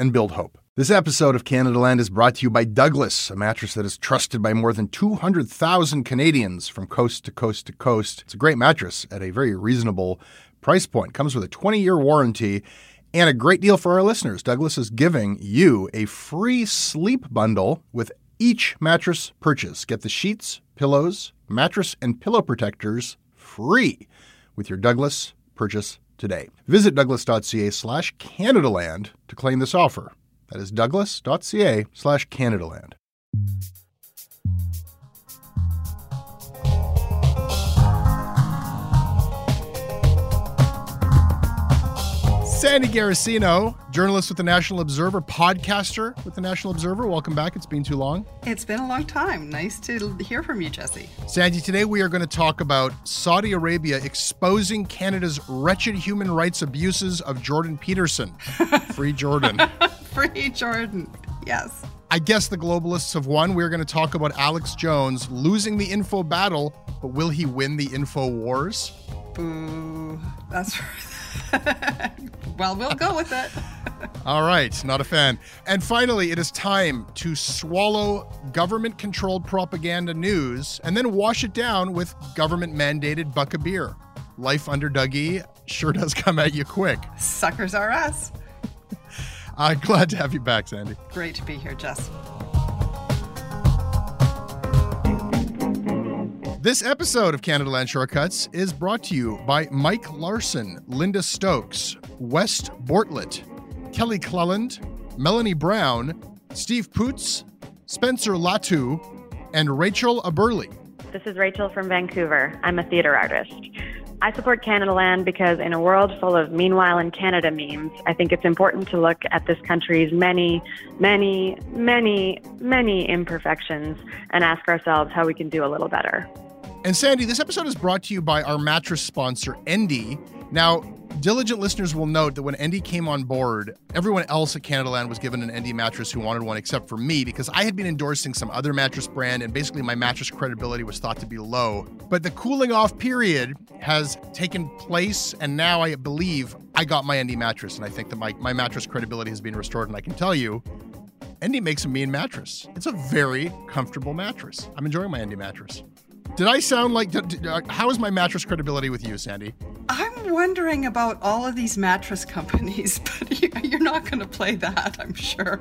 and build hope. This episode of Canada Land is brought to you by Douglas, a mattress that is trusted by more than 200,000 Canadians from coast to coast to coast. It's a great mattress at a very reasonable price point. Comes with a 20-year warranty and a great deal for our listeners. Douglas is giving you a free sleep bundle with each mattress purchase. Get the sheets, pillows, mattress, and pillow protectors free with your Douglas purchase today. Visit douglas.ca/CanadaLand to claim this offer. That is douglas.ca/CanadaLand. Sandy Garossino, journalist with the National Observer, podcaster with the National Observer. Welcome back. It's been too long. It's been a long time. Nice to hear from you, Jesse. Sandy, today we are going to talk about Saudi Arabia exposing Canada's wretched human rights abuses of Jordan Peterson. Free Jordan. Free Jordan. Yes. I guess the globalists have won. We're going to talk about Alex Jones losing the info battle, but will he win the info wars? Ooh, that's right. Well, we'll go with it. All right. Not a fan. And finally, it is time to swallow government-controlled propaganda news and then wash it down with government-mandated buck of beer. Life under Dougie sure does come at you quick. Suckers are us. I'm glad to have you back, Sandy. Great to be here, Jess. This episode of Canada Land Shortcuts is brought to you by Mike Larson, Linda Stokes, West Bortlett, Kelly Clulland, Melanie Brown, Steve Poots, Spencer Latu, and Rachel Aberle. This is Rachel from Vancouver. I'm a theater artist. I support Canada Land because in a world full of meanwhile in Canada memes, I think it's important to look at this country's many, many, many, many imperfections and ask ourselves how we can do a little better. And Sandy, this episode is brought to you by our mattress sponsor, Endy. Now, diligent listeners will note that when Endy came on board, everyone else at Canada Land was given an Endy mattress who wanted one except for me because I had been endorsing some other mattress brand and basically my mattress credibility was thought to be low. But the cooling off period has taken place and now I believe I got my Endy mattress and I think that my mattress credibility has been restored and I can tell you, Endy makes a mean mattress. It's a very comfortable mattress. I'm enjoying my Endy mattress. Did I sound like... how is my mattress credibility with you, Sandy? I'm wondering about all of these mattress companies, but you're not going to play that, I'm sure.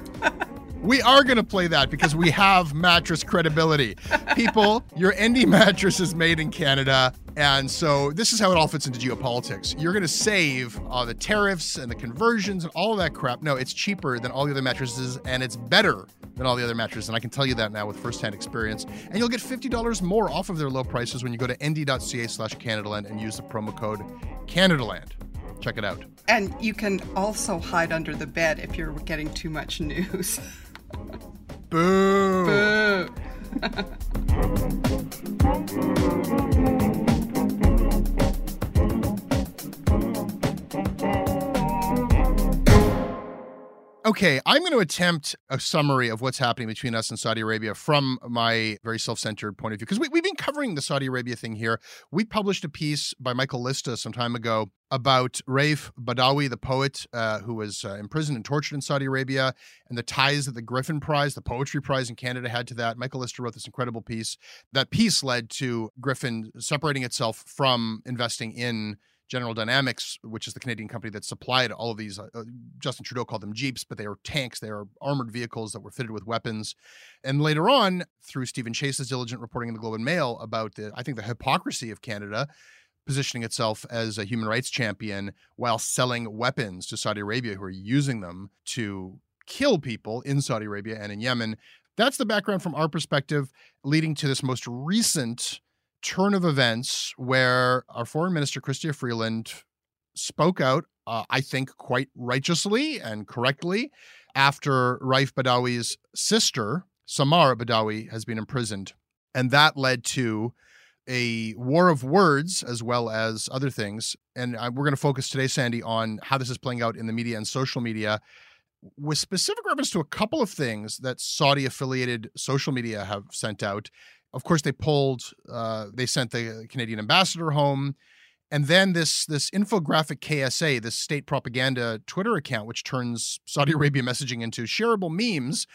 We are going to play that because we have mattress credibility. People, your Endy mattress is made in Canada, and so this is how it all fits into geopolitics. You're going to save the tariffs and the conversions and all of that crap. No, it's cheaper than all the other mattresses, and it's better than all the other mattresses, and I can tell you that now with firsthand experience. And you'll get $50 more off of their low prices when you go to endy.ca/CanadaLand and use the promo code CanadaLand. Check it out. And you can also hide under the bed if you're getting too much news. Boo! Boo! Okay, I'm going to attempt a summary of what's happening between us and Saudi Arabia from my very self-centered point of view, because we've been covering the Saudi Arabia thing here. We published a piece by Michael Lista some time ago about Raif Badawi, the poet who was imprisoned and tortured in Saudi Arabia, and the ties that the Griffin Prize, the Poetry Prize in Canada, had to that. Michael Lister wrote this incredible piece. That piece led to Griffin separating itself from investing in General Dynamics, which is the Canadian company that supplied all of these, Justin Trudeau called them Jeeps, but they were tanks, they were armored vehicles that were fitted with weapons. And later on, through Stephen Chase's diligent reporting in the Globe and Mail about the, I think, the hypocrisy of Canada positioning itself as a human rights champion while selling weapons to Saudi Arabia, who are using them to kill people in Saudi Arabia and in Yemen. That's the background from our perspective, leading to this most recent turn of events where our foreign minister, Christia Freeland, spoke out, I think, quite righteously and correctly after Raif Badawi's sister, Samara Badawi, has been imprisoned. And that led to a war of words as well as other things. And we're going to focus today, Sandy, on how this is playing out in the media and social media, with specific reference to a couple of things that Saudi-affiliated social media have sent out. Of course, they sent the Canadian ambassador home. And then this infographic KSA, this state propaganda Twitter account, which turns Saudi Arabia messaging into shareable memes,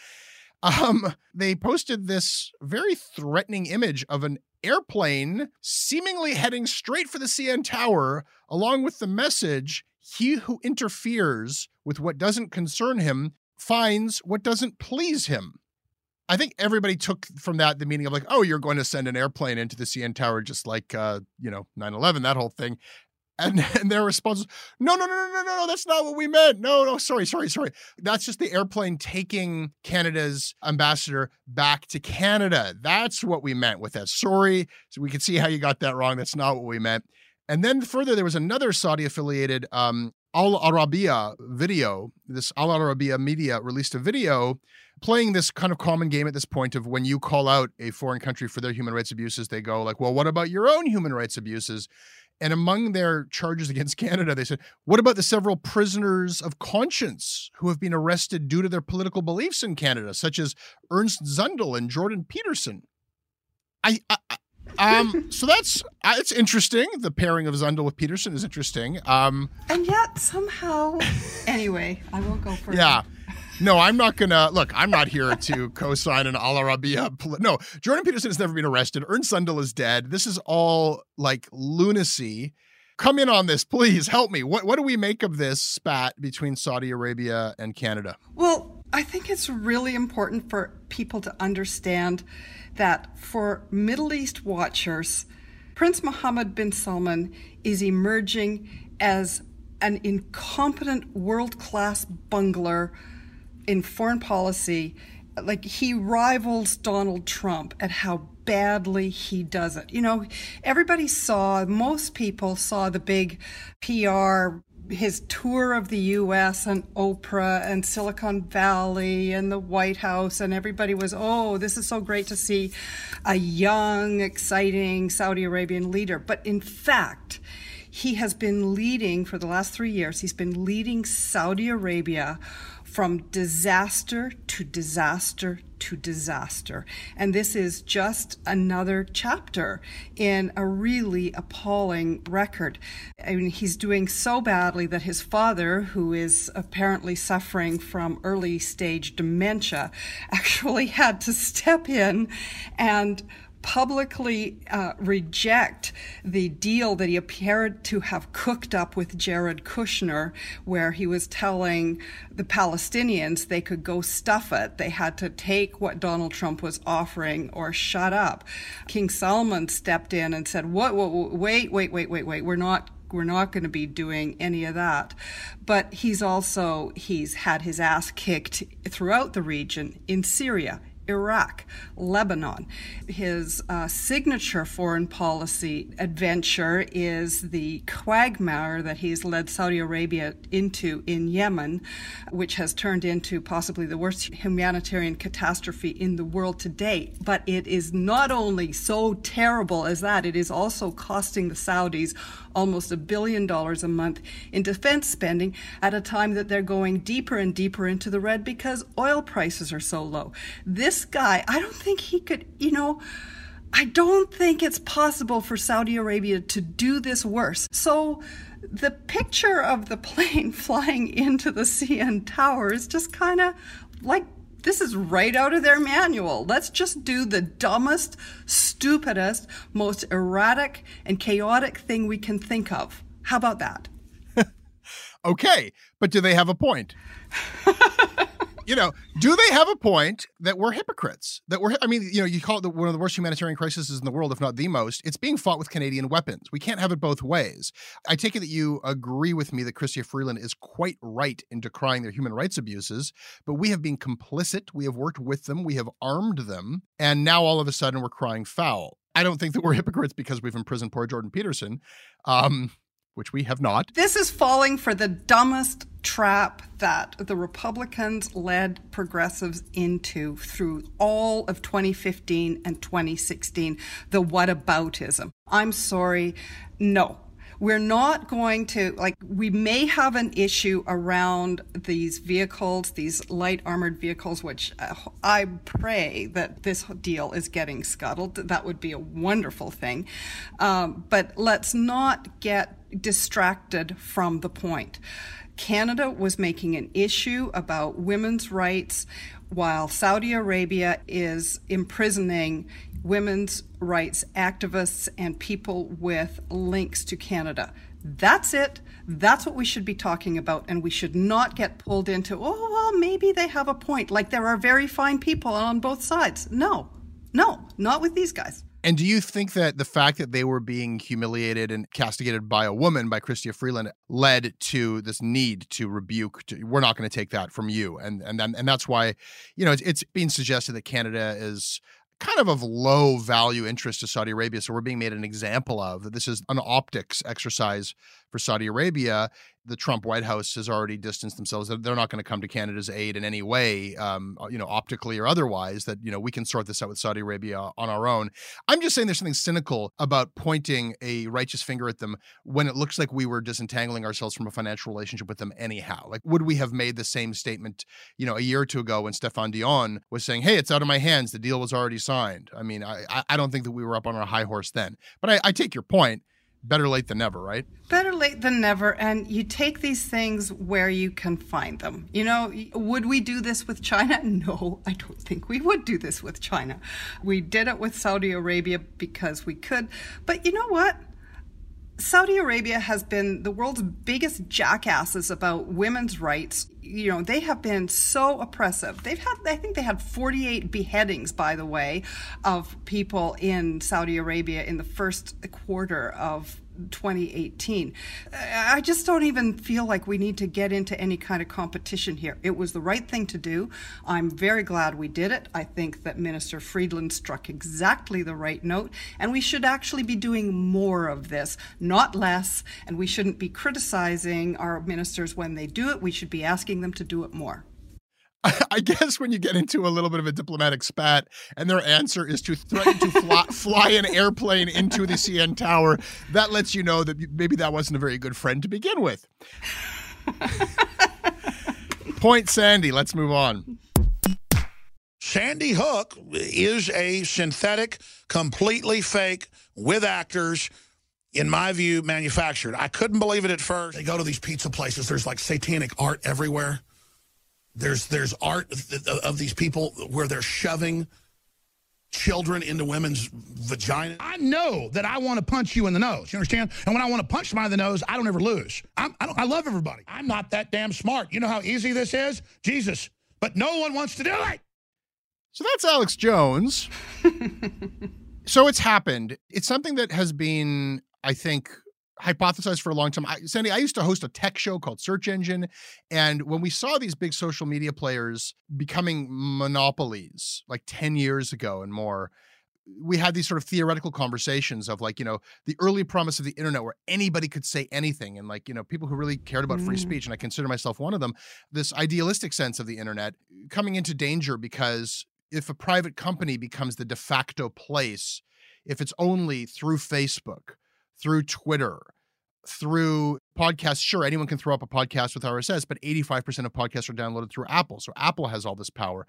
they posted this very threatening image of an airplane seemingly heading straight for the CN Tower, along with the message, "He who interferes with what doesn't concern him finds what doesn't please him." I think everybody took from that the meaning of like, oh, you're going to send an airplane into the CN Tower, just like, 9/11, that whole thing. And their response was, no, that's not what we meant. No, sorry. That's just the airplane taking Canada's ambassador back to Canada. That's what we meant with that. Sorry. So we can see how you got that wrong. That's not what we meant. And then further, there was another Saudi-affiliated Al Arabiya video. This Al Arabiya media released a video playing this kind of common game at this point of when you call out a foreign country for their human rights abuses, they go like, well, what about your own human rights abuses? And among their charges against Canada, they said, what about the several prisoners of conscience who have been arrested due to their political beliefs in Canada, such as Ernst Zundel and Jordan Peterson? So that's it's interesting. The pairing of Zundel with Peterson is interesting. And yet somehow, anyway, I won't go further. Yeah. No, I'm not going to. Look, I'm not here to co-sign an Al Arabiya. No, Jordan Peterson has never been arrested. Ernst Zundel is dead. This is all like lunacy. Come in on this, please. Help me. What do we make of this spat between Saudi Arabia and Canada? Well, I think it's really important for people to understand that for Middle East watchers, Prince Mohammed bin Salman is emerging as an incompetent world-class bungler in foreign policy. Like, he rivals Donald Trump at how badly he does it. You know, most people saw the big PR, his tour of the U.S. and Oprah and Silicon Valley and the White House, and everybody was, oh, this is so great to see a young, exciting Saudi Arabian leader. But in fact, he has been leading for the last 3 years, he's been leading Saudi Arabia from disaster to disaster to disaster. And this is just another chapter in a really appalling record. I mean, he's doing so badly that his father, who is apparently suffering from early stage dementia, actually had to step in and publicly reject the deal that he appeared to have cooked up with Jared Kushner, where he was telling the Palestinians they could go stuff it. They had to take what Donald Trump was offering or shut up. King Salman stepped in and said, wait, we're not going to be doing any of that. But he's had his ass kicked throughout the region in Syria, Iraq, Lebanon. His signature foreign policy adventure is the quagmire that he's led Saudi Arabia into in Yemen, which has turned into possibly the worst humanitarian catastrophe in the world to date. But it is not only so terrible as that, it is also costing the Saudis almost $1 billion a month in defense spending at a time that they're going deeper and deeper into the red because oil prices are so low. This guy, I don't think he could, I don't think it's possible for Saudi Arabia to do this worse. So the picture of the plane flying into the CN Tower is just kind of like, this is right out of their manual. Let's just do the dumbest, stupidest, most erratic and chaotic thing we can think of. How about that? Okay, but do they have a point? Do they have a point that we're hypocrites? You call it one of the worst humanitarian crises in the world, if not the most. It's being fought with Canadian weapons. We can't have it both ways. I take it that you agree with me that Christia Freeland is quite right in decrying their human rights abuses, but we have been complicit. We have worked with them. We have armed them. And now all of a sudden we're crying foul. I don't think that we're hypocrites because we've imprisoned poor Jordan Peterson, which we have not. This is falling for the dumbest trap that the Republicans led progressives into through all of 2015 and 2016, the whataboutism. I'm sorry, no. We're not going to, we may have an issue around these vehicles, these light armored vehicles, which I pray that this deal is getting scuttled. That would be a wonderful thing. But let's not get distracted from the point. Canada was making an issue about women's rights while Saudi Arabia is imprisoning women's rights activists and people with links to Canada. That's it. That's what we should be talking about. And we should not get pulled into, maybe they have a point. There are very fine people on both sides. No, not with these guys. And do you think that the fact that they were being humiliated and castigated by a woman, by Christia Freeland, led to this need to rebuke, we're not going to take that from you? And that's why, it's being suggested that Canada is kind of low value interest to Saudi Arabia. So we're being made an example of that. This is an optics exercise for Saudi Arabia. The Trump White House has already distanced themselves. They're not going to come to Canada's aid in any way, optically or otherwise, that, we can sort this out with Saudi Arabia on our own. I'm just saying there's something cynical about pointing a righteous finger at them when it looks like we were disentangling ourselves from a financial relationship with them anyhow. Would we have made the same statement, a year or two ago when Stéphane Dion was saying, hey, it's out of my hands. The deal was already signed. I mean, I don't think that we were up on our high horse then. But I take your point. Better late than never, right? Better late than never. And you take these things where you can find them. Would we do this with China? No, I don't think we would do this with China. We did it with Saudi Arabia because we could. But you know what? Saudi Arabia has been the world's biggest jackasses about women's rights. They have been so oppressive. I think they had 48 beheadings, by the way, of people in Saudi Arabia in the first quarter of 2018. I just don't even feel like we need to get into any kind of competition here. It was the right thing to do. I'm very glad we did it. I think that Minister Freeland struck exactly the right note, and we should actually be doing more of this, not less, and we shouldn't be criticizing our ministers when they do it. We should be asking them to do it more. I guess when you get into a little bit of a diplomatic spat and their answer is to threaten to fly an airplane into the CN Tower, that lets you know that maybe that wasn't a very good friend to begin with. Point Sandy. Let's move on. Sandy Hook is a synthetic, completely fake, with actors, in my view, manufactured. I couldn't believe it at first. They go to these pizza places. There's satanic art everywhere. There's art of these people where they're shoving children into women's vagina. I know that I want to punch you in the nose. You understand? And when I want to punch somebody in the nose, I don't ever lose. I love everybody. I'm not that damn smart. You know how easy this is? Jesus. But no one wants to do it. So that's Alex Jones. So it's happened. It's something that has been, I think, hypothesized for a long time. Sandy, I used to host a tech show called Search Engine. And when we saw these big social media players becoming monopolies like 10 years ago and more, we had these sort of theoretical conversations of like, you know, the early promise of the internet where anybody could say anything. And like, you know, people who really cared about free speech, and I consider myself one of them, this idealistic sense of the internet coming into danger because if a private company becomes the de facto place, if it's only through Facebook, through Twitter, through podcasts, sure, anyone can throw up a podcast with RSS, but 85% of podcasts are downloaded through Apple. So Apple has all this power.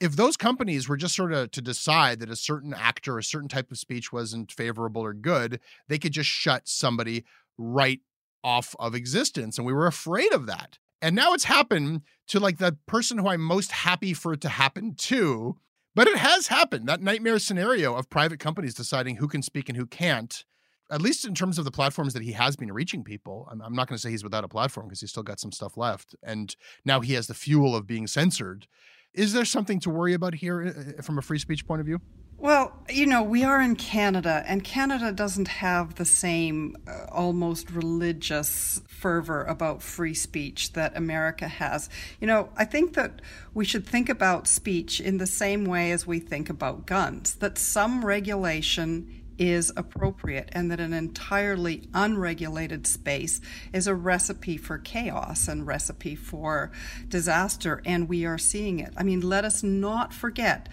If those companies were just sort of to decide that a certain actor, a certain type of speech wasn't favorable or good, they could just shut somebody right off of existence. And we were afraid of that. And now it's happened to like the person who I'm most happy for it to happen to, but it has happened. That nightmare scenario of private companies deciding who can speak and who can't, at least in terms of the platforms that he has been reaching people. I'm not going to say he's without a platform because he's still got some stuff left. And now he has the fuel of being censored. Is there something to worry about here from a free speech point of view? Well, you know, we are in Canada, and Canada doesn't have the same almost religious fervor about free speech that America has. You know, I think that we should think about speech in the same way as we think about guns, that some regulation is appropriate and that an entirely unregulated space is a recipe for chaos and recipe for disaster, and we are seeing it. I mean, let us not forget,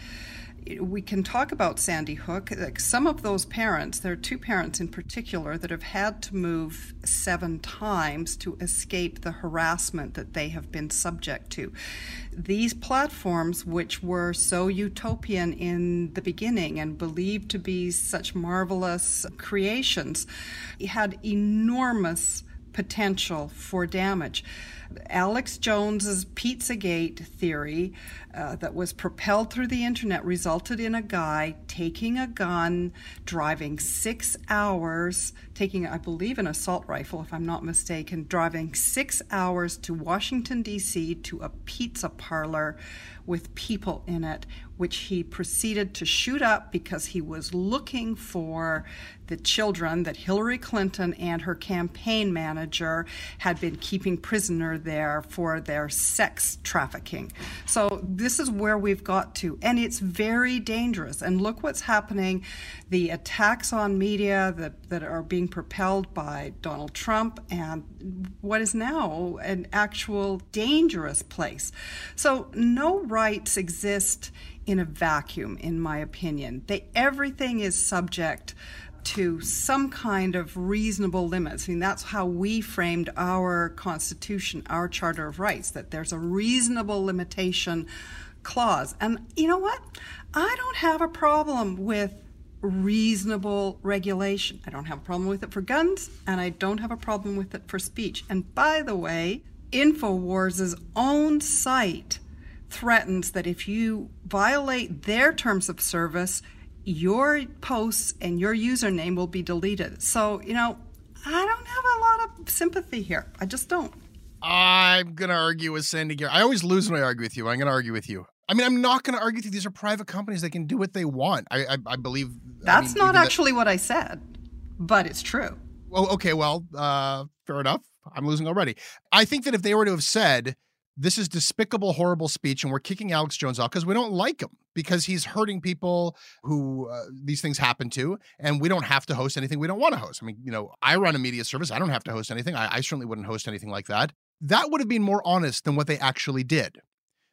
we can talk about Sandy Hook. Like some of those parents, there are two parents in particular that have had to move 7 times to escape the harassment that they have been subject to. These platforms, which were so utopian in the beginning and believed to be such marvelous creations, had enormous potential for damage. Alex Jones's Pizzagate theory that was propelled through the internet resulted in a guy taking a gun, driving 6 hours, taking, I believe, an assault rifle, if I'm not mistaken, driving 6 hours to Washington, D.C. to a pizza parlor with people in it, which he proceeded to shoot up because he was looking for the children that Hillary Clinton and her campaign manager had been keeping prisoner there for their sex trafficking. So this is where we've got to, and it's very dangerous. And look what's happening. The attacks on media that are being propelled by Donald Trump and what is now an actual dangerous place. So no rights exist in a vacuum, in my opinion. Everything is subject to some kind of reasonable limits. I mean, that's how we framed our Constitution, our Charter of Rights, that there's a reasonable limitation clause. And you know what? I don't have a problem with reasonable regulation. I don't have a problem with it for guns, and I don't have a problem with it for speech. And by the way, InfoWars' own site threatens that if you violate their terms of service, your posts and your username will be deleted. So, you know, I don't have a lot of sympathy here. I just don't. I'm going to argue with Sandy Garossino. I always lose when I argue with you. I'm going to argue with you. I mean, I'm not going to argue with you. These are private companies. They can do what they want. I believe. That's not actually what I said, but it's true. Well, okay, well, fair enough. I'm losing already. I think that if they were to have said, this is despicable, horrible speech, and we're kicking Alex Jones off because we don't like him, because he's hurting people who these things happen to, and we don't have to host anything we don't want to host. I mean, you know, I run a media service. I don't have to host anything. I certainly wouldn't host anything like that. That would have been more honest than what they actually did.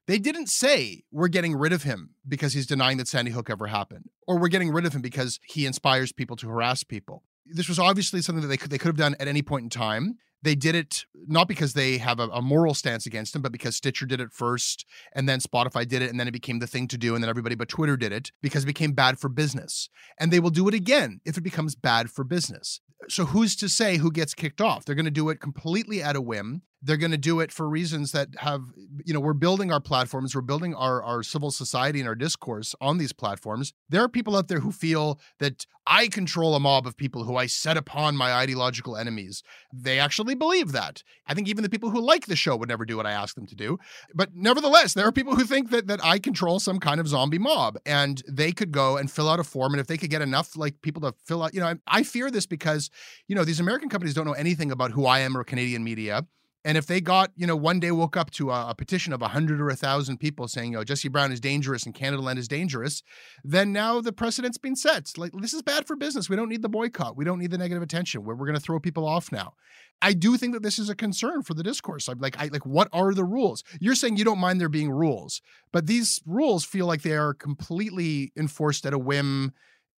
They didn't say we're getting rid of him because he's denying that Sandy Hook ever happened, or we're getting rid of him because he inspires people to harass people. This was obviously something that they could have done at any point in time. They did it not because they have a moral stance against him, but because Stitcher did it first, and then Spotify did it, and then it became the thing to do, and then everybody but Twitter did it because it became bad for business. And they will do it again if it becomes bad for business. So who's to say who gets kicked off? They're going to do it completely at a whim. They're going to do it for reasons that have, you know, we're building our platforms, we're building our civil society and our discourse on these platforms. There are people out there who feel that I control a mob of people who I set upon my ideological enemies. They actually believe that. I think even the people who like the show would never do what I ask them to do. But nevertheless, there are people who think that I control some kind of zombie mob, and they could go and fill out a form. And if they could get enough like people to fill out, you know, I fear this because, you know, these American companies don't know anything about who I am or Canadian media. And if they got, you know, one day woke up to a petition of 100 or 1,000 people saying, you know, Jesse Brown is dangerous and Canada Land is dangerous, then now the precedent's been set. Like, this is bad for business. We don't need the boycott. We don't need the negative attention. We're going to throw people off now. I do think that this is a concern for the discourse. I'm like, what are the rules? You're saying you don't mind there being rules, but these rules feel like they are completely enforced at a whim,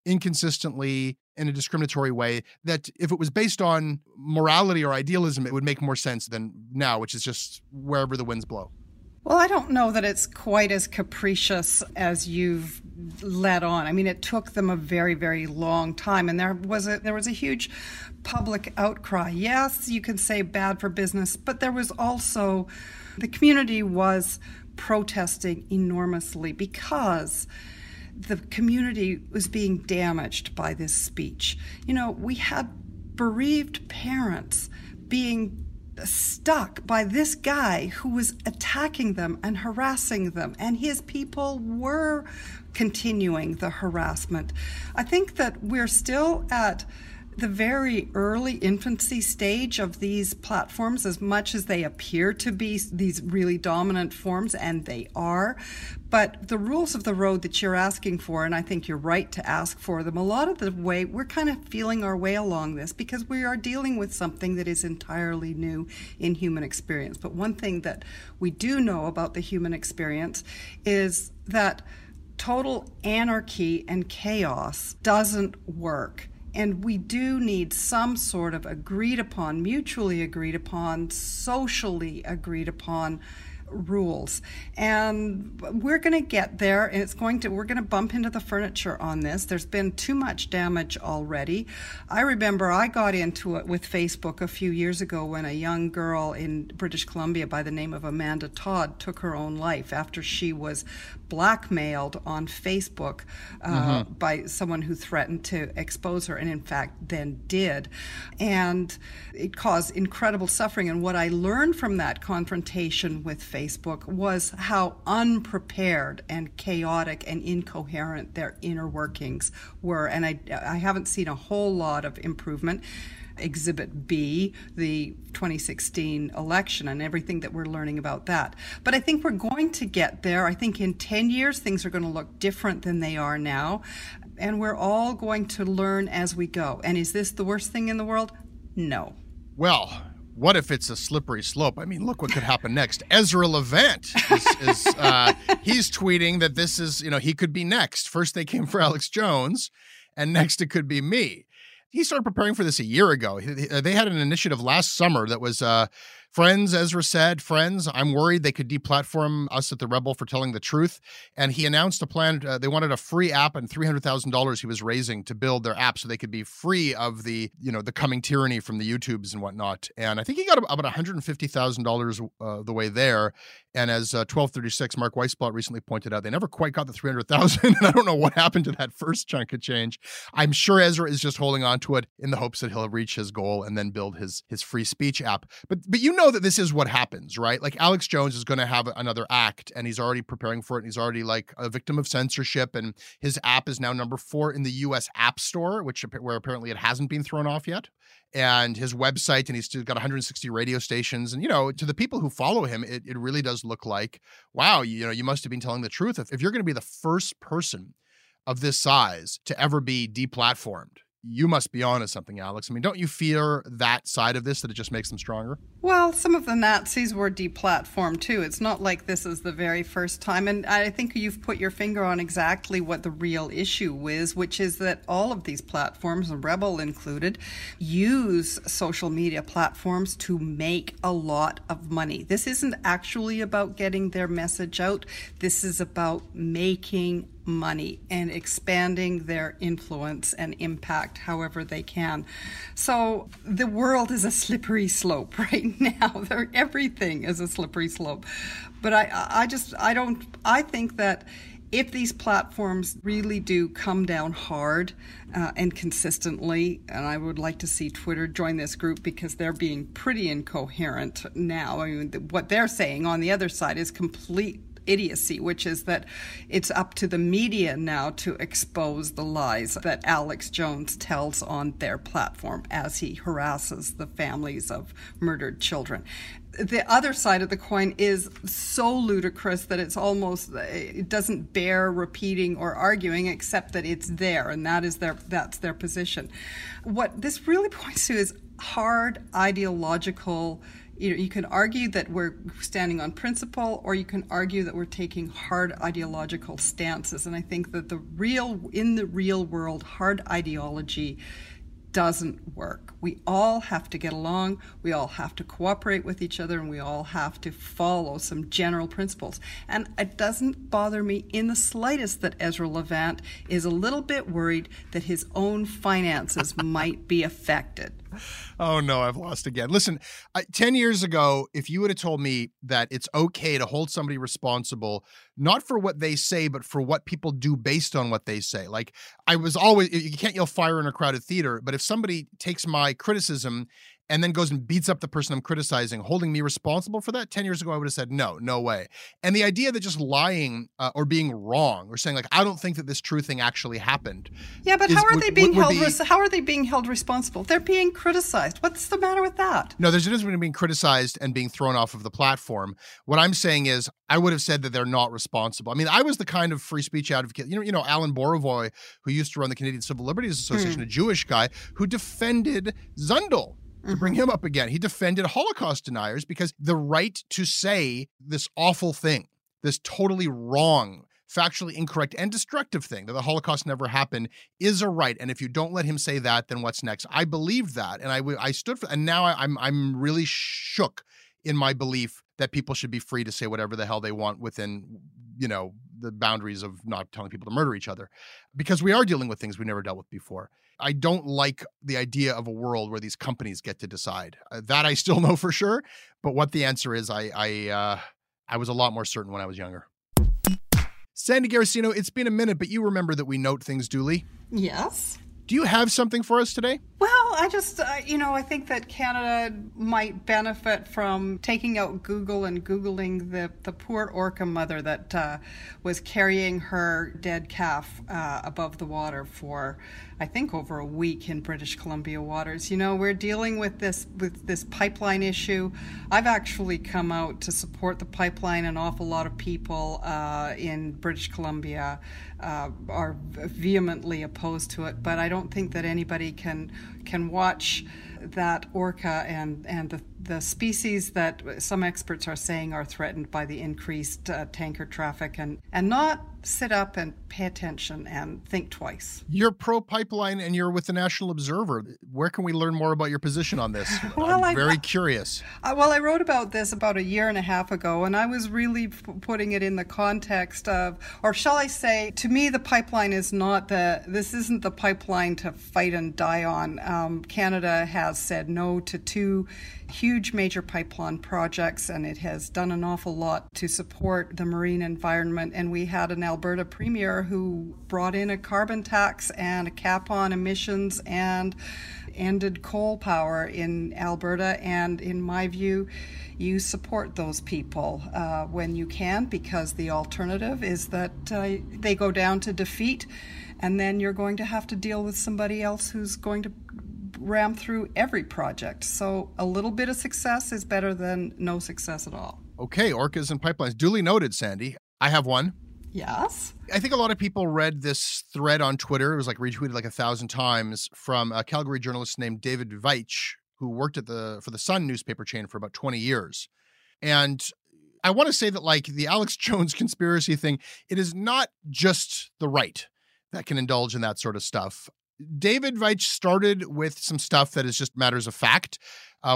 inconsistently, in a discriminatory way, that if it was based on morality or idealism, it would make more sense than now, which is just wherever the winds blow. Well, I don't know that it's quite as capricious as you've led on. I mean, it took them a very, very long time, and there was a huge public outcry. Yes, you can say bad for business, but there was also, the community was protesting enormously because the community was being damaged by this speech. You know, we had bereaved parents being stuck by this guy who was attacking them and harassing them, and his people were continuing the harassment. I think that we're still at the very early infancy stage of these platforms, as much as they appear to be these really dominant forms, and they are. But the rules of the road that you're asking for, and I think you're right to ask for them, a lot of the way we're kind of feeling our way along this because we are dealing with something that is entirely new in human experience. But one thing that we do know about the human experience is that total anarchy and chaos doesn't work. And we do need some sort of agreed upon, mutually agreed upon, socially agreed upon rules. And we're going to get there, and we're going to bump into the furniture on this. There's been too much damage already. I remember I got into it with Facebook a few years ago when a young girl in British Columbia by the name of Amanda Todd took her own life after she was blackmailed on Facebook by someone who threatened to expose her, and in fact then did. And it caused incredible suffering. And what I learned from that confrontation with Facebook was how unprepared and chaotic and incoherent their inner workings were. And I haven't seen a whole lot of improvement. Exhibit B, the 2016 election and everything that we're learning about that. But I think we're going to get there. I think in 10 years, things are going to look different than they are now. And we're all going to learn as we go. And is this the worst thing in the world? No. Well, what if it's a slippery slope? I mean, look what could happen next. Ezra Levant is he's tweeting that this is, you know, he could be next. First they came for Alex Jones, and next it could be me. He started preparing for this a year ago. They had an initiative last summer that was friends, Ezra said, friends, I'm worried they could deplatform us at the Rebel for telling the truth. And he announced a plan. They wanted a free app, and $300,000 he was raising to build their app so they could be free of the, you know, the coming tyranny from the YouTubes and whatnot. And I think he got about $150,000 the way there. And as 1236, Mark Weisblatt recently pointed out, they never quite got the $300,000. And I don't know what happened to that first chunk of change. I'm sure Ezra is just holding on to it in the hopes that he'll reach his goal and then build his free speech app. But you know that this is what happens, right? Like Alex Jones is going to have another act, and he's already preparing for it. And he's already like a victim of censorship, and his app is now number 4 in the U.S. App Store, where apparently it hasn't been thrown off yet. And his website, and he's still got 160 radio stations. And, you know, to the people who follow him, it really does look like, wow, you know, you must have been telling the truth. If you're going to be the first person of this size to ever be deplatformed, you must be on to something, Alex. I mean, don't you fear that side of this, that it just makes them stronger? Well, some of the Nazis were deplatformed too. It's not like this is the very first time. And I think you've put your finger on exactly what the real issue is, which is that all of these platforms, Rebel included, use social media platforms to make a lot of money. This isn't actually about getting their message out. This is about making money and expanding their influence and impact however they can. So the world is a slippery slope right now. Everything is a slippery slope. But I think that if these platforms really do come down hard and consistently, and I would like to see Twitter join this group because they're being pretty incoherent now. I mean, what they're saying on the other side is complete idiocy, which is that it's up to the media now to expose the lies that Alex Jones tells on their platform as he harasses the families of murdered children. The other side of the coin is so ludicrous that it doesn't bear repeating or arguing, except that it's there, and that's their position. What this really points to is hard ideological. You can argue that we're standing on principle, or you can argue that we're taking hard ideological stances. And I think that in the real world, hard ideology doesn't work. We all have to get along, we all have to cooperate with each other, and we all have to follow some general principles. And it doesn't bother me in the slightest that Ezra Levant is a little bit worried that his own finances might be affected. Oh, no, I've lost again. Listen, 10 years ago, if you would have told me that it's okay to hold somebody responsible, not for what they say, but for what people do based on what they say. Like, you can't yell fire in a crowded theater, but if somebody takes my criticism and then goes and beats up the person I'm criticizing, holding me responsible for that, 10 years ago, I would have said, no, no way. And the idea that just lying or being wrong or saying, like, I don't think that this true thing actually happened. Yeah, but how are they being held responsible? They're being criticized. What's the matter with that? No, there's a difference between being criticized and being thrown off of the platform. What I'm saying is I would have said that they're not responsible. I mean, I was the kind of free speech advocate, you know, Alan Borovoy, who used to run the Canadian Civil Liberties Association, a Jewish guy who defended Zundel. To bring him up again, he defended Holocaust deniers because the right to say this awful thing, this totally wrong, factually incorrect and destructive thing that the Holocaust never happened is a right. And if you don't let him say that, then what's next? I believed that, and I stood for that. And now I'm really shook in my belief that people should be free to say whatever the hell they want within, you know, the boundaries of not telling people to murder each other, because we are dealing with things we never dealt with before. I don't like the idea of a world where these companies get to decide. That I still know for sure, but what the answer is, I was a lot more certain when I was younger. Sandy Garossino, it's been a minute, but you remember that we note things duly. Yes. Do you have something for us today? Well, I just, I think that Canada might benefit from taking out Google and Googling the poor orca mother that was carrying her dead calf above the water for, I think, over a week in British Columbia waters. You know, we're dealing with this pipeline issue. I've actually come out to support the pipeline. An awful lot of people in British Columbia are vehemently opposed to it, but I don't think that anybody can watch that orca and the species that some experts are saying are threatened by the increased tanker traffic and not sit up and pay attention and think twice. You're pro-pipeline and you're with the National Observer. Where can we learn more about your position on this? Well, I'm very curious. I wrote about this about a year and a half ago, and I was really putting it in the context of, or shall I say, to me the pipeline is not this isn't the pipeline to fight and die on. Canada has said no to two huge major pipeline projects, and it has done an awful lot to support the marine environment. And we had an Alberta premier who brought in a carbon tax and a cap on emissions and ended coal power in Alberta. And in my view, you support those people when you can, because the alternative is that they go down to defeat, and then you're going to have to deal with somebody else who's going to ram through every project. So a little bit of success is better than no success at all. Okay, orcas and pipelines. Duly noted, Sandy. I have one. Yes. I think a lot of people read this thread on Twitter. It was like retweeted like 1,000 times from a Calgary journalist named David Veitch, who worked for the Sun newspaper chain for about 20 years. And I want to say that, like, the Alex Jones conspiracy thing, it is not just the right that can indulge in that sort of stuff. David Veitch started with some stuff that is just matters of fact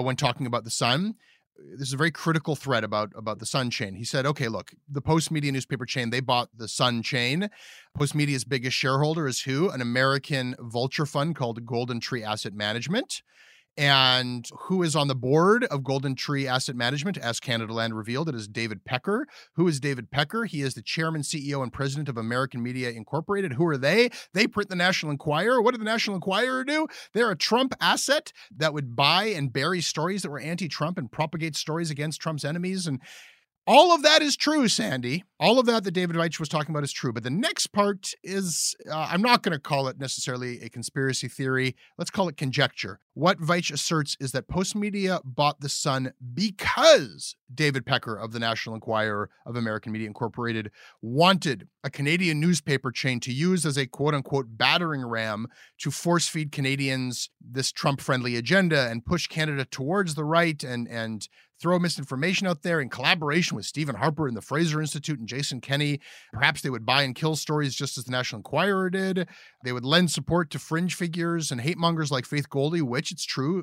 when talking about the Sun. this is a very critical thread about the Sun chain. He said, okay, look, the Postmedia newspaper chain, they bought the Sun chain. Postmedia's biggest shareholder is who? An American vulture fund called Golden Tree Asset Management. And who is on the board of Golden Tree Asset Management? As Canada Land revealed, it is David Pecker. Who is David Pecker? He is the chairman, CEO, and president of American Media Incorporated. Who are they? They print the National Enquirer. What did the National Enquirer do? They're a Trump asset that would buy and bury stories that were anti-Trump and propagate stories against Trump's enemies. And all of that is true, Sandy. All of that David Veitch was talking about is true. But the next part is, I'm not going to call it necessarily a conspiracy theory. Let's call it conjecture. What Veitch asserts is that Postmedia bought the Sun because David Pecker of the National Enquirer of American Media Incorporated wanted a Canadian newspaper chain to use as a quote-unquote battering ram to force-feed Canadians this Trump-friendly agenda and push Canada towards the right and throw misinformation out there in collaboration with Stephen Harper and the Fraser Institute and Jason Kenney. Perhaps they would buy and kill stories just as the National Enquirer did. They would lend support to fringe figures and hate mongers like Faith Goldie, which it's true,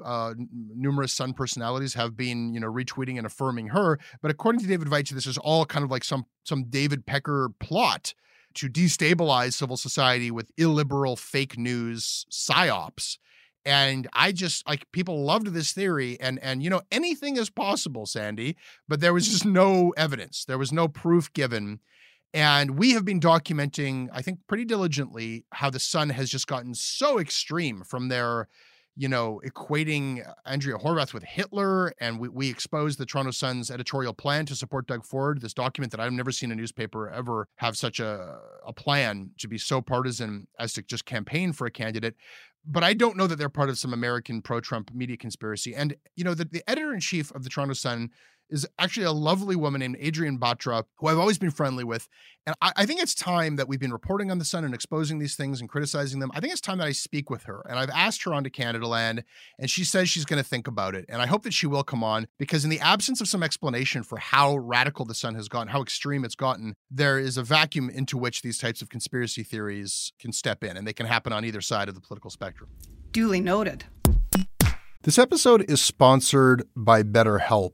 numerous Sun personalities have been, retweeting and affirming her. But according to David Veitch, this is all kind of like some David Pecker plot to destabilize civil society with illiberal fake news psyops. And I just, people loved this theory and anything is possible, Sandy, but there was just no evidence. There was no proof given. And we have been documenting, I think, pretty diligently how the Sun has just gotten so extreme from their, equating Andrea Horvath with Hitler. And we exposed the Toronto Sun's editorial plan to support Doug Ford, this document that I've never seen a newspaper ever have such a plan to be so partisan as to just campaign for a candidate. But I don't know that they're part of some American pro-Trump media conspiracy. And, the editor-in-chief of the Toronto Sun is actually a lovely woman named Adrienne Batra, who I've always been friendly with. And I think it's time that we've been reporting on the Sun and exposing these things and criticizing them. I think it's time that I speak with her. And I've asked her on to Canada Land, and she says she's going to think about it. And I hope that she will come on, because in the absence of some explanation for how radical the Sun has gotten, how extreme it's gotten, there is a vacuum into which these types of conspiracy theories can step in, and they can happen on either side of the political spectrum. Duly noted. This episode is sponsored by BetterHelp.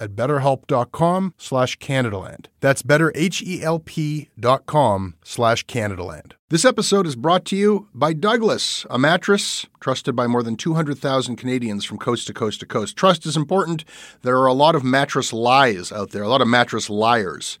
at betterhelp.com/CanadaLand. That's betterhelp.com/CanadaLand. This episode is brought to you by Douglas, a mattress trusted by more than 200,000 Canadians from coast to coast to coast. Trust is important. There are a lot of mattress lies out there, a lot of mattress liars.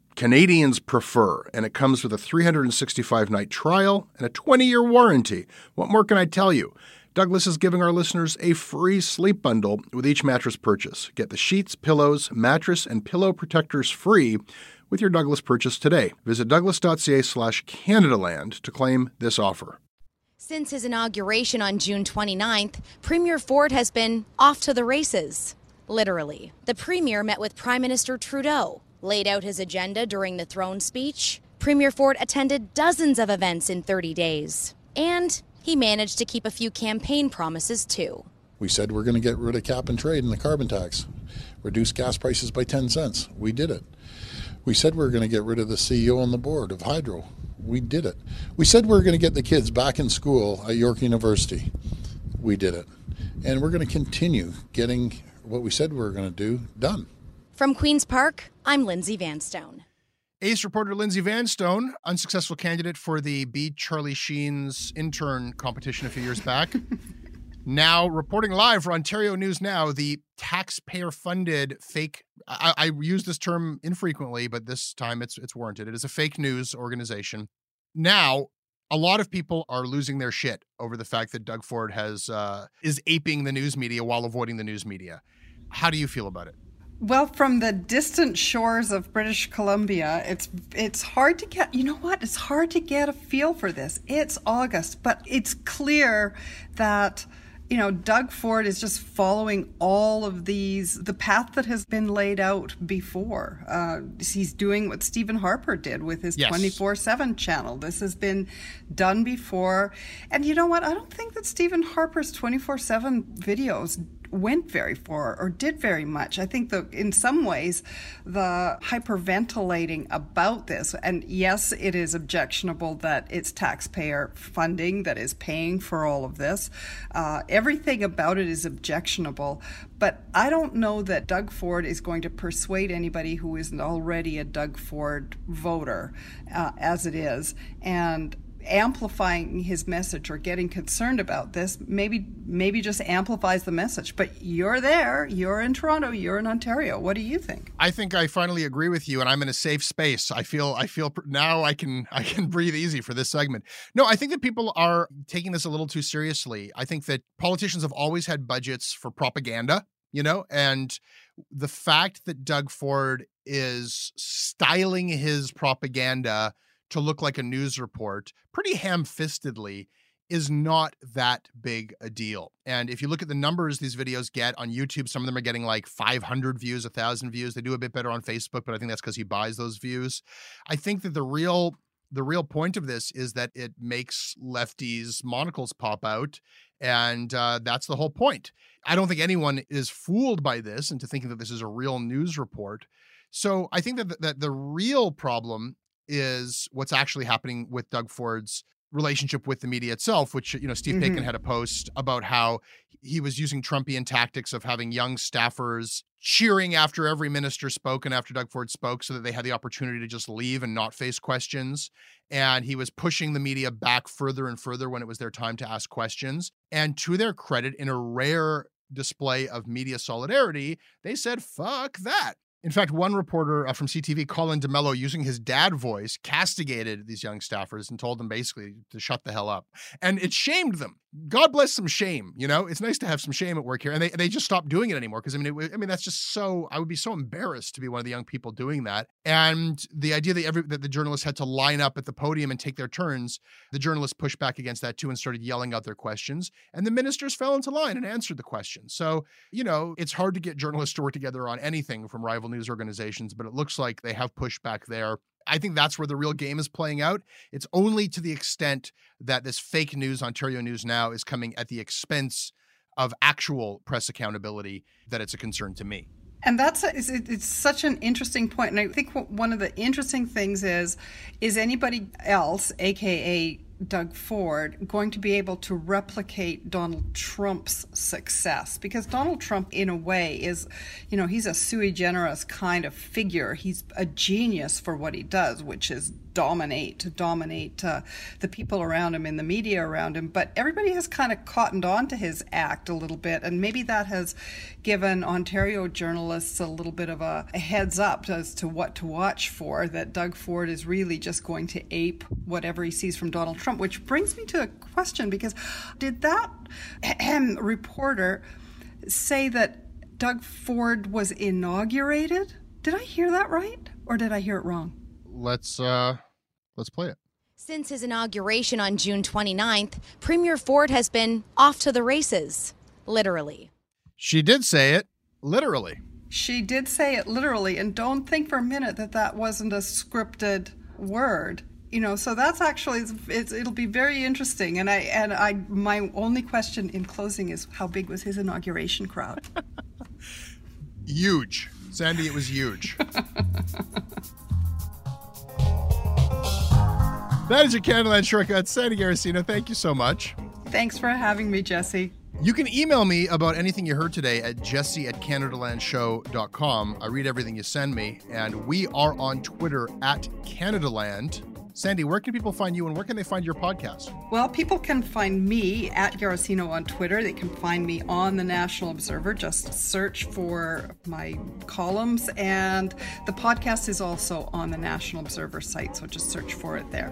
Canadians prefer, and it comes with a 365-night trial and a 20-year warranty. What more can I tell you? Douglas is giving our listeners a free sleep bundle with each mattress purchase. Get the sheets, pillows, mattress, and pillow protectors free with your Douglas purchase today. Visit douglas.ca/CanadaLand to claim this offer. Since his inauguration on June 29th, Premier Ford has been off to the races, literally. The Premier met with Prime Minister Trudeau, laid out his agenda during the throne speech. Premier Ford attended dozens of events in 30 days. And he managed to keep a few campaign promises, too. We said we're going to get rid of cap and trade and the carbon tax, reduce gas prices by 10 cents. We did it. We said we're going to get rid of the CEO on the board of Hydro. We did it. We said we were going to get the kids back in school at York University. We did it. And we're going to continue getting what we said we were going to do done. From Queen's Park, I'm Lindsay Vanstone. Ace reporter Lindsay Vanstone, unsuccessful candidate for the Beat Charlie Sheen's intern competition a few years back, now reporting live for Ontario News Now, the taxpayer-funded fake, I use this term infrequently, but this time it's warranted. It is a fake news organization. Now, a lot of people are losing their shit over the fact that Doug Ford is aping the news media while avoiding the news media. How do you feel about it? Well, from the distant shores of British Columbia, it's hard to get, you know what? It's hard to get a feel for this. It's August, but it's clear that, you know, Doug Ford is just following all of these, the path that has been laid out before. He's doing what Stephen Harper did with his 24/7 channel. This has been done before. And you know what? I don't think that Stephen Harper's 24/7 videos went very far or did very much. I think in some ways, the hyperventilating about this, and yes, it is objectionable that it's taxpayer funding that is paying for all of this. Everything about it is objectionable, but I don't know that Doug Ford is going to persuade anybody who isn't already a Doug Ford voter as it is. And amplifying his message or getting concerned about this maybe just amplifies the message. But you're there, you're in Toronto, you're in Ontario. What do you think? I think I finally agree with you, and I'm in a safe space. I feel now I can breathe easy for this segment. No, I think that people are taking this a little too seriously. I think that politicians have always had budgets for propaganda, you know, and the fact that Doug Ford is styling his propaganda to look like a news report pretty ham-fistedly is not that big a deal. And if you look at the numbers these videos get on YouTube, some of them are getting like 500 views, 1,000 views. They do a bit better on Facebook, but I think that's because he buys those views. I think that the real point of this is that it makes lefties' monocles pop out, and that's the whole point. I don't think anyone is fooled by this into thinking that this is a real news report. So I think that the real problem is what's actually happening with Doug Ford's relationship with the media itself, which, you know, Steve Bacon had a post about how he was using Trumpian tactics of having young staffers cheering after every minister spoke and after Doug Ford spoke so that they had the opportunity to just leave and not face questions. And he was pushing the media back further and further when it was their time to ask questions. And to their credit, in a rare display of media solidarity, they said, fuck that. In fact, one reporter from CTV, Colin DeMello, using his dad voice, castigated these young staffers and told them basically to shut the hell up. And it shamed them. God bless some shame, you know? It's nice to have some shame at work here. And they just stopped doing it anymore because, I mean, that's just so, I would be so embarrassed to be one of the young people doing that. And the idea that that the journalists had to line up at the podium and take their turns, the journalists pushed back against that too and started yelling out their questions. And the ministers fell into line and answered the questions. So, you know, it's hard to get journalists to work together on anything from rival news organizations, but it looks like they have pushed back there. I think that's where the real game is playing out. It's only to the extent that this fake news, Ontario News Now, is coming at the expense of actual press accountability that it's a concern to me. And it's such an interesting point. And I think one of the interesting things is anybody else, aka Doug Ford, going to be able to replicate Donald Trump's success? Because Donald Trump, in a way, is, you know, he's a sui generis kind of figure. He's a genius for what he does, which is dominate the people around him and the media around him. But everybody has kind of cottoned on to his act a little bit, and maybe that has given Ontario journalists a little bit of a heads up as to what to watch for, that Doug Ford is really just going to ape whatever he sees from Donald Trump. Which brings me to a question, because did that reporter say that Doug Ford was inaugurated? Did I hear that right, or did I hear it wrong? Let's play it. Since his inauguration on June 29th, Premier Ford has been off to the races, literally. She did say it, literally. She did say it literally, and don't think for a minute that wasn't a scripted word. You know, so that's actually, it'll be very interesting. And I my only question in closing is, how big was his inauguration crowd? Huge. Sandy, it was huge. That is your Candyland Shortcut. Sandy Garossino, thank you so much. Thanks for having me, Jesse. You can email me about anything you heard today at jesse@canadalandshow.com. I read everything you send me, and we are on Twitter at Canadaland. Sandy, where can people find you, and where can they find your podcast? Well, people can find me at Garossino on Twitter. They can find me on the National Observer. Just search for my columns, and the podcast is also on the National Observer site, so just search for it there.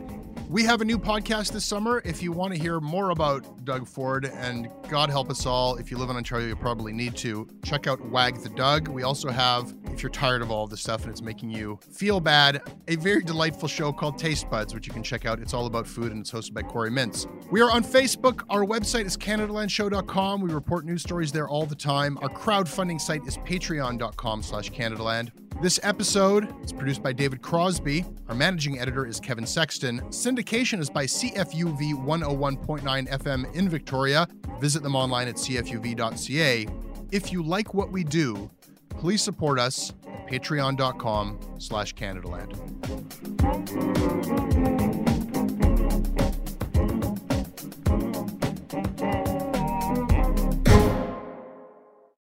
We have a new podcast this summer. If you want to hear more about Doug Ford, and God help us all, if you live in Ontario, you probably need to, check out Wag the Doug. We also have, if you're tired of all of this stuff and it's making you feel bad, a very delightful show called Taste Buds, which you can check out. It's all about food, and it's hosted by Corey Mintz. We are on Facebook. Our website is CanadalandShow.com. We report news stories there all the time. Our crowdfunding site is Patreon.com/CanadaLand. This episode is produced by David Crosby. Our managing editor is Kevin Sexton. Syndication is by CFUV 101.9 FM in Victoria. Visit them online at cfuv.ca. If you like what we do, please support us at patreon.com/CanadaLand.